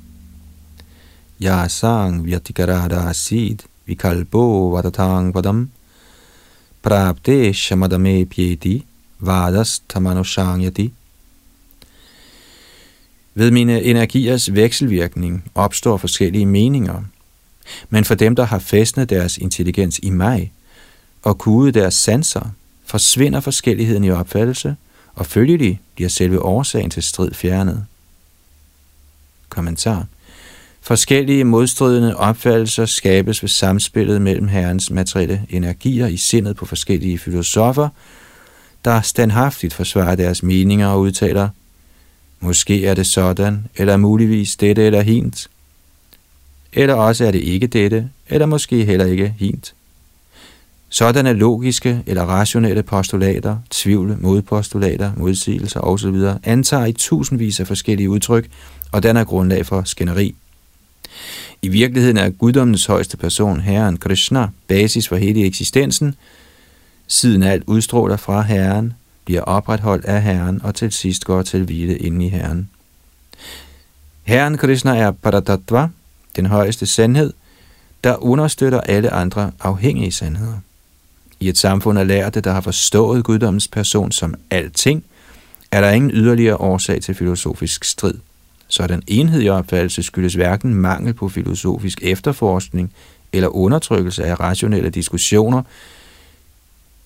Ya sang vyatikarada asid vikalbo vadatang vadam prapte shamadame pieti vadas tamanushangyati. Ved mine energiers vekselvirkning opstår forskellige meninger, men for dem, der har fæstnet deres intelligens i mig og kudet deres sanser, forsvinder forskelligheden i opfattelse, og følgelig bliver selve årsagen til strid fjernet. Kommentar. Forskellige modstridende opfattelser skabes ved samspillet mellem Herrens materielle energier i sindet på forskellige filosofer, der standhaftigt forsvarer deres meninger og udtaler, måske er det sådan, eller muligvis dette eller hint, eller også er det ikke dette, eller måske heller ikke hint. Sådanne logiske eller rationelle postulater, tvivl, modpostulater, modsigelser osv. antager i tusindvis af forskellige udtryk, og den er grundlag for skænderi. I virkeligheden er guddommens højeste person, Herren Krishna, basis for hele eksistensen, siden alt udstråler fra Herren, bliver opretholdt af Herren, og til sidst går til hvile inden i Herren. Herren Krishna er Paratattva, den højeste sandhed, der understøtter alle andre afhængige sandheder. I et samfund af lærte, der har forstået guddommens person som alting, er der ingen yderligere årsag til filosofisk strid. Så den enhed i opfattelse skyldes hverken mangel på filosofisk efterforskning eller undertrykkelse af rationelle diskussioner,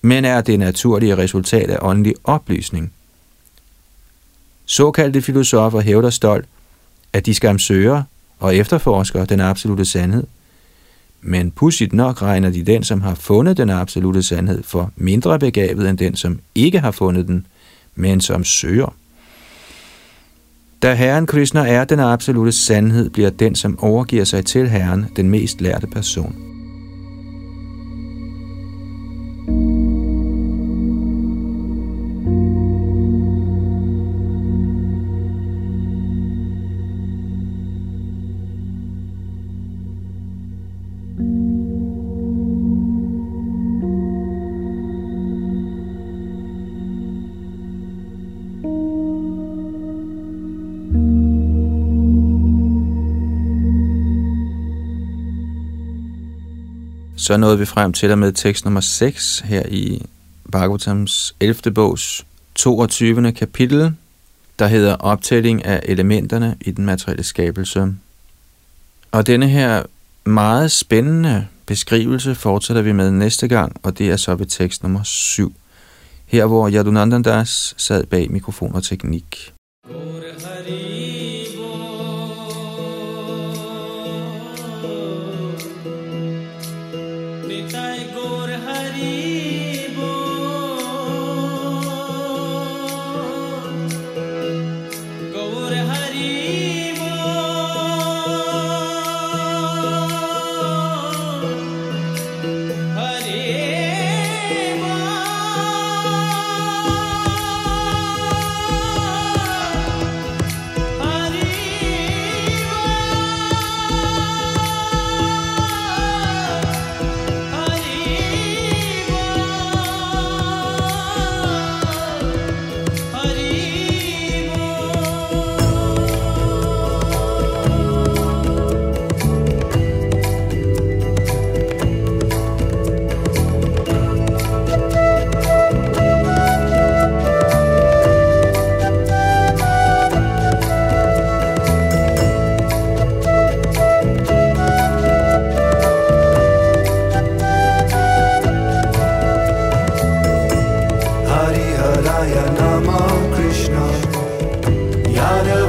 men er det naturlige resultat af åndelig oplysning. Såkaldte filosofer hævder stolt, at de skamsøger og efterforsker den absolute sandhed, men pudsigt nok regner de den, som har fundet den absolute sandhed, for mindre begavet end den, som ikke har fundet den, men som søger. Da Herren Krishna er den absolute sandhed, bliver den, som overgiver sig til Herren, den mest lærte person. Så nåede vi frem til og med tekst nummer 6 her i Bhagavatams 11. bogs 22. kapitel, der hedder optælling af elementerne i den materielle skabelse. Og denne her meget spændende beskrivelse fortsætter vi med næste gang, og det er så ved tekst nummer 7, her hvor Yadunandan Das sad bag mikrofon og teknik. Krishna, Yadav.